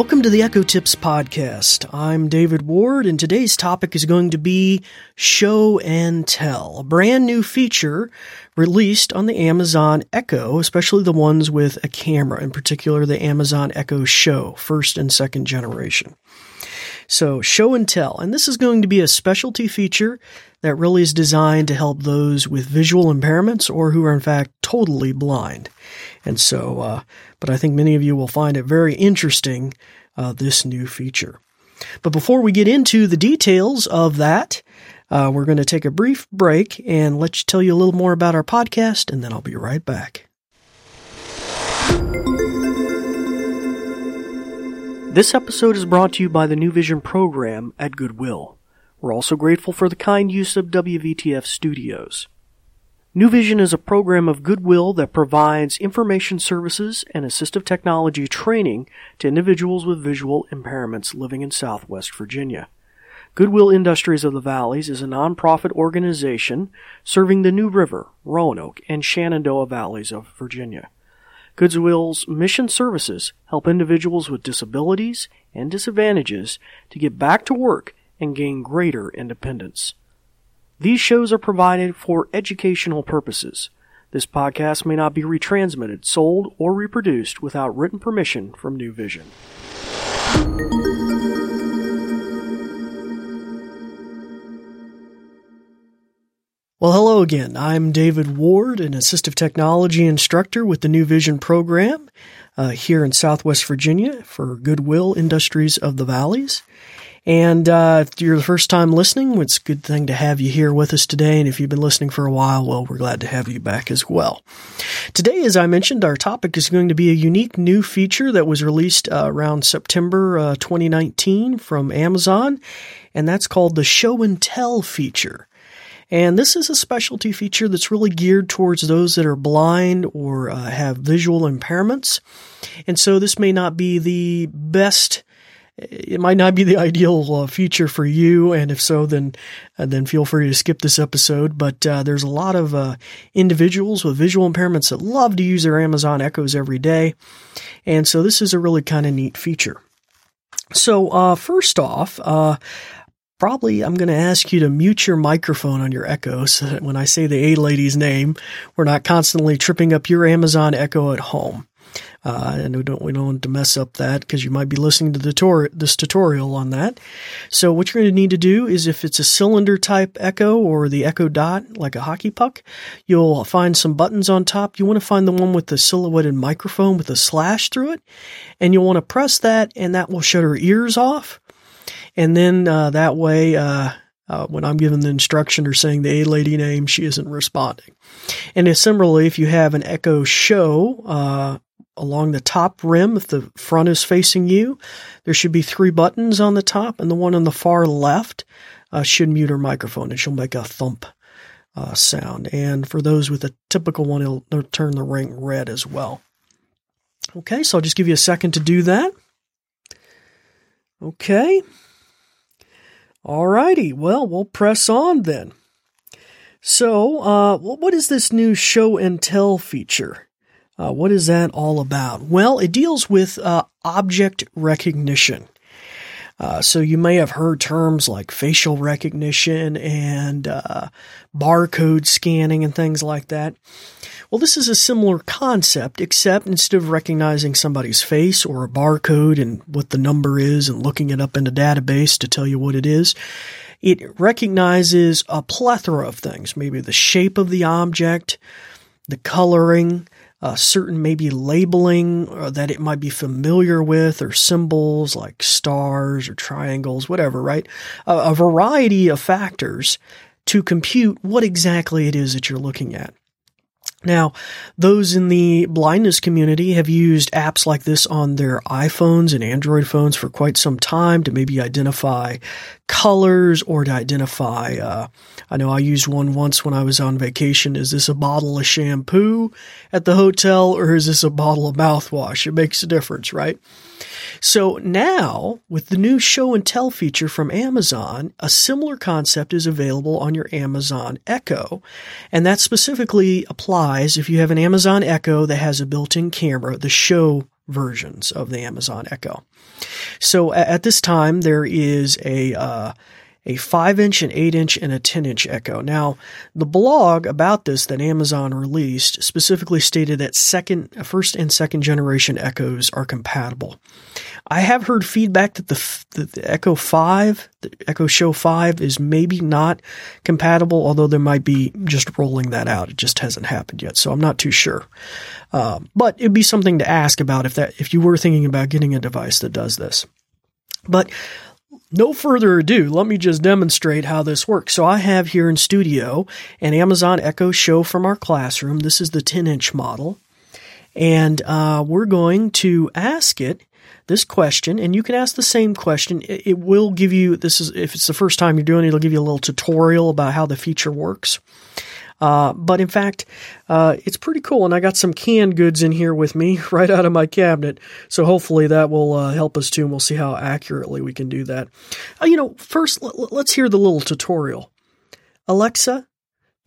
Welcome to the Echo Tips Podcast. I'm David Ward, and today's topic is going to be Show and Tell, a brand new feature released on the Amazon Echo, especially the ones with a camera, in particular the Amazon Echo Show, first and second generation. So, Show and Tell, and this is going to be a specialty feature that really is designed to help those with visual impairments or who are in fact totally blind. And so, but I think many of you will find it very interesting, this new feature. But before we get into the details of that, we're going to take a brief break and let you tell you a little more about our podcast, and then I'll be right back. This episode is brought to you by the New Vision program at Goodwill. We're also grateful for the kind use of WVTF studios. New Vision is a program of Goodwill that provides information services and assistive technology training to individuals with visual impairments living in Southwest Virginia. Goodwill Industries of the Valleys is a nonprofit organization serving the New River, Roanoke, and Shenandoah Valleys of Virginia. Goodwill's mission services help individuals with disabilities and disadvantages to get back to work and gain greater independence. These shows are provided for educational purposes. This podcast may not be retransmitted, sold, or reproduced without written permission from New Vision. Well, hello again. I'm David Ward, an assistive technology instructor with the New Vision program here in Southwest Virginia for Goodwill Industries of the Valleys. And if you're the first time listening, it's a good thing to have you here with us today. And if you've been listening for a while, well, we're glad to have you back as well. Today, as I mentioned, our topic is going to be a unique new feature that was released around September 2019 from Amazon, and that's called the Show and Tell feature. And this is a specialty feature that's really geared towards those that are blind or have visual impairments. And so this may not be the best. It might not be the ideal feature for you, and if so, then feel free to skip this episode. But there's a lot of individuals with visual impairments that love to use their Amazon Echoes every day, and so this is a really kind of neat feature. So first off, probably I'm going to ask you to mute your microphone on your Echo so that when I say the A lady's name, we're not constantly tripping up your Amazon Echo at home. And we don't want to mess up that because you might be listening to this tutorial on that. So what you're going to need to do is if it's a cylinder type Echo or the Echo Dot, like a hockey puck, you'll find some buttons on top. You want to find the one with the silhouetted microphone with a slash through it, and you'll want to press that, and that will shut her ears off. And then that way, when I'm giving the instruction or saying the A lady name, she isn't responding. And similarly, if you have an Echo Show, along the top rim, if the front is facing you, there should be three buttons on the top, and the one on the far left should mute her microphone, and she'll make a thump sound. And for those with a typical one, it'll turn the ring red as well. Okay, so I'll just give you a second to do that. Okay. All righty. Well, we'll press on then. So, what is this new Show and Tell feature? What is that all about? Well, it deals with object recognition. So you may have heard terms like facial recognition and barcode scanning and things like that. Well, this is a similar concept, except instead of recognizing somebody's face or a barcode and what the number is and looking it up in a database to tell you what it is, it recognizes a plethora of things, maybe the shape of the object, the coloring, certain maybe labeling that it might be familiar with, or symbols like stars or triangles, whatever, right? A variety of factors to compute what exactly it is that you're looking at. Now, those in the blindness community have used apps like this on their iPhones and Android phones for quite some time to maybe identify colors or to identify, I know I used one once when I was on vacation. Is this a bottle of shampoo at the hotel or is this a bottle of mouthwash? It makes a difference, right? So now, with the new Show and Tell feature from Amazon, a similar concept is available on your Amazon Echo, and that specifically applies if you have an Amazon Echo that has a built-in camera, the Show versions of the Amazon Echo. So at this time, there is a 5-inch, an 8-inch, and a 10-inch Echo. Now, the blog about this that Amazon released specifically stated that first and second generation Echoes are compatible. I have heard feedback that the Echo 5, the Echo Show 5, is maybe not compatible, although there might be just rolling that out. It just hasn't happened yet, so I'm not too sure. But it'd be something to ask about if you were thinking about getting a device that does this. But no further ado, let me just demonstrate how this works. So I have here in studio an Amazon Echo Show from our classroom. This is the 10-inch model. And we're going to ask it this question, and you can ask the same question. It will give you, if it's the first time you're doing it, it'll give you a little tutorial about how the feature works. But in fact, it's pretty cool, and I got some canned goods in here with me right out of my cabinet, so hopefully that will help us too, and we'll see how accurately we can do that. First, let's hear the little tutorial. Alexa,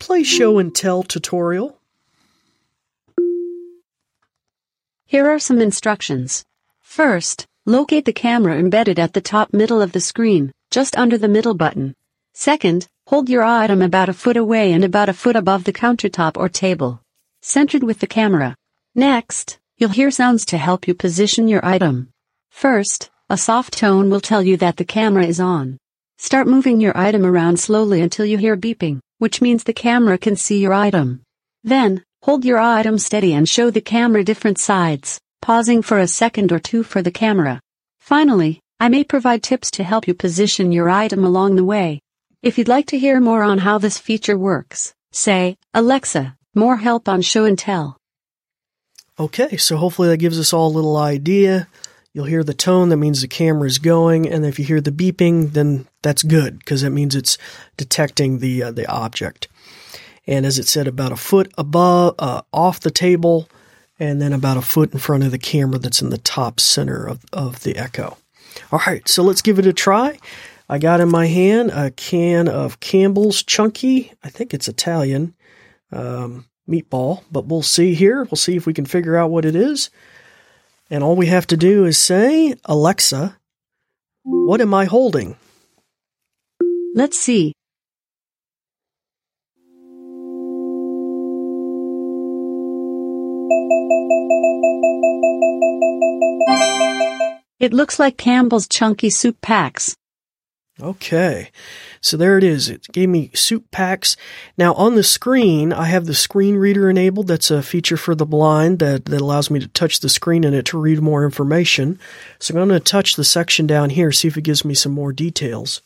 play Show and Tell tutorial. Here are some instructions. First, locate the camera embedded at the top middle of the screen, just under the middle button. Second, hold your item about a foot away and about a foot above the countertop or table, centered with the camera. Next, you'll hear sounds to help you position your item. First, a soft tone will tell you that the camera is on. Start moving your item around slowly until you hear beeping, which means the camera can see your item. Then, hold your item steady and show the camera different sides, pausing for a second or two for the camera. Finally, I may provide tips to help you position your item along the way. If you'd like to hear more on how this feature works, say, Alexa, more help on Show and Tell. Okay, so hopefully that gives us all a little idea. You'll hear the tone, that means the camera's going, and if you hear the beeping, then that's good, because that means it's detecting the object. And as it said, about a foot above, off the table, and then about a foot in front of the camera that's in the top center of the Echo. All right, so let's give it a try. I got in my hand a can of Campbell's Chunky, I think it's Italian, meatball, but we'll see here. We'll see if we can figure out what it is. And all we have to do is say, Alexa, what am I holding? Let's see. It looks like Campbell's Chunky soup packs. Okay, so there it is. It gave me soup packs. Now on the screen, I have the screen reader enabled. That's a feature for the blind that allows me to touch the screen in it to read more information. So I'm going to touch the section down here, see if it gives me some more details.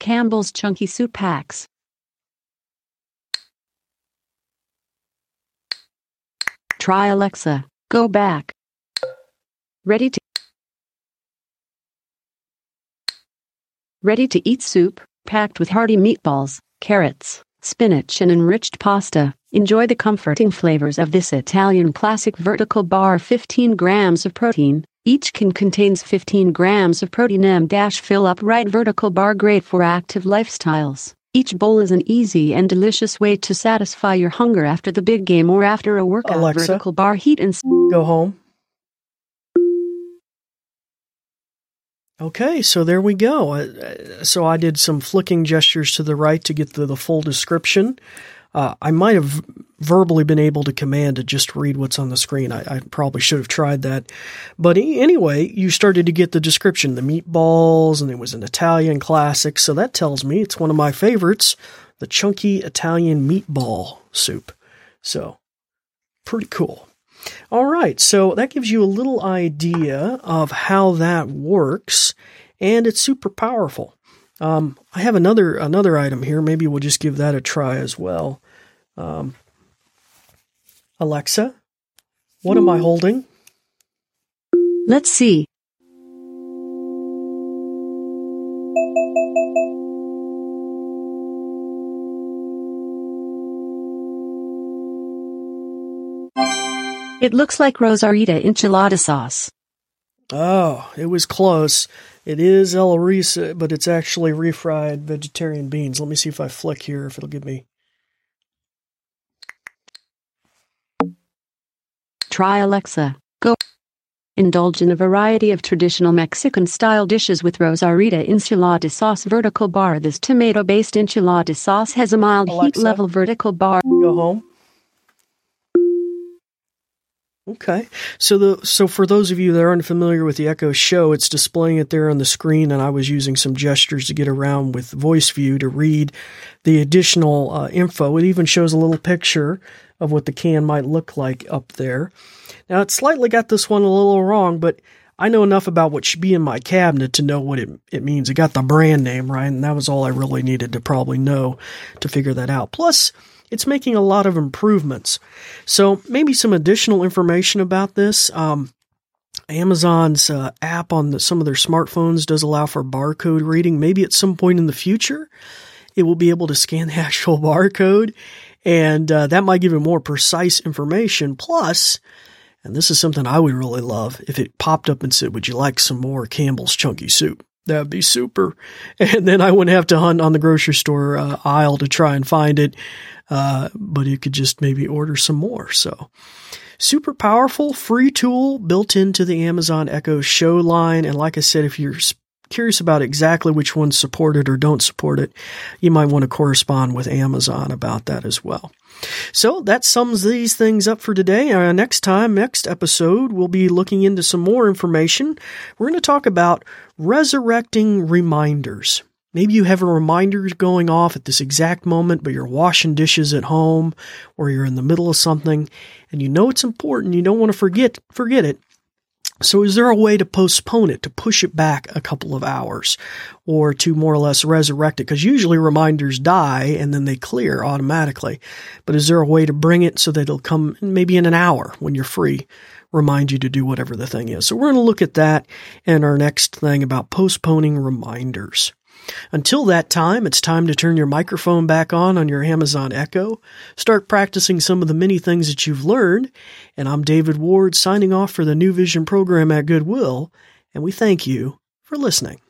Campbell's Chunky soup packs. Try Alexa. Go back. Ready to eat soup, packed with hearty meatballs, carrots, spinach, and enriched pasta. Enjoy the comforting flavors of this Italian classic vertical bar. 15 grams of protein. Each can contains 15 grams of protein. Fill up right vertical bar. Great for active lifestyles. Each bowl is an easy and delicious way to satisfy your hunger after the big game or after a workout. Alexa, vertical bar heat and go home. Okay, so there we go. So I did some flicking gestures to the right to get the full description. I might have verbally been able to command to just read what's on the screen. I probably should have tried that. But anyway, you started to get the description, the meatballs, and it was an Italian classic. So that tells me it's one of my favorites, the chunky Italian meatball soup. So pretty cool. All right, so that gives you a little idea of how that works, and it's super powerful. I have another item here. Maybe we'll just give that a try as well. Alexa, what am I holding? Let's see. It looks like Rosarita enchilada sauce. Oh, it was close. It is El Arisa, but it's actually refried vegetarian beans. Let me see if I flick here, if it'll give me. Try Alexa, Go. Indulge in a variety of traditional Mexican-style dishes with Rosarita enchilada sauce vertical bar. This tomato-based enchilada sauce has a mild Alexa, heat level vertical bar. Go home. Okay, so for those of you that are unfamiliar with the Echo Show, it's displaying it there on the screen, and I was using some gestures to get around with voice view to read the additional info. It even shows a little picture of what the can might look like up there. Now, it slightly got this one a little wrong, but I know enough about what should be in my cabinet to know what it means. It got the brand name right, and that was all I really needed to probably know to figure that out. Plus, it's making a lot of improvements. So maybe some additional information about this. Amazon's app on some of their smartphones does allow for barcode reading. Maybe at some point in the future, it will be able to scan the actual barcode, and that might give it more precise information. Plus, and this is something I would really love, if it popped up and said, "Would you like some more Campbell's Chunky soup?" That'd be super. And then I wouldn't have to hunt on the grocery store aisle to try and find it. But you could just maybe order some more. So super powerful, free tool built into the Amazon Echo Show line. And like I said, if you're curious about exactly which ones support it or don't support it, you might want to correspond with Amazon about that as well. So that sums these things up for today. Next episode, we'll be looking into some more information. We're going to talk about resurrecting reminders. Maybe you have a reminder going off at this exact moment, but you're washing dishes at home or you're in the middle of something and you know it's important. You don't want to forget it. So is there a way to postpone it, to push it back a couple of hours or to more or less resurrect it? Because usually reminders die and then they clear automatically. But is there a way to bring it so that it'll come maybe in an hour when you're free, remind you to do whatever the thing is? So we're going to look at that in our next thing about postponing reminders. Until that time, it's time to turn your microphone back on your Amazon Echo, start practicing some of the many things that you've learned, and I'm David Ward signing off for the New Vision program at Goodwill, and we thank you for listening.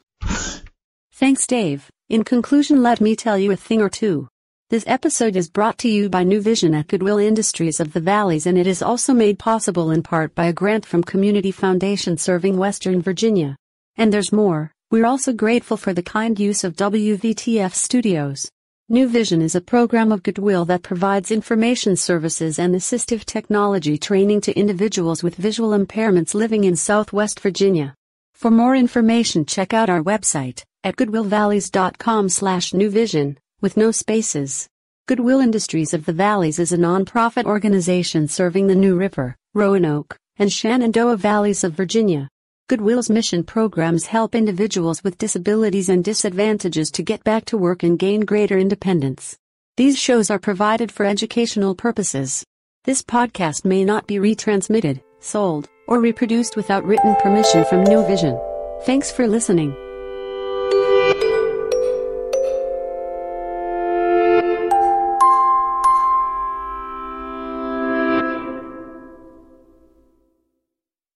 Thanks, Dave. In conclusion, let me tell you a thing or two. This episode is brought to you by New Vision at Goodwill Industries of the Valleys, and it is also made possible in part by a grant from Community Foundation serving Western Virginia. And there's more. We're also grateful for the kind use of WVTF studios. New Vision is a program of Goodwill that provides information services and assistive technology training to individuals with visual impairments living in Southwest Virginia. For more information, check out our website at goodwillvalleys.com/newvision, with no spaces. Goodwill Industries of the Valleys is a nonprofit organization serving the New River, Roanoke, and Shenandoah Valleys of Virginia. Goodwill's mission programs help individuals with disabilities and disadvantages to get back to work and gain greater independence. These shows are provided for educational purposes. This podcast may not be retransmitted, sold, or reproduced without written permission from New Vision. Thanks for listening.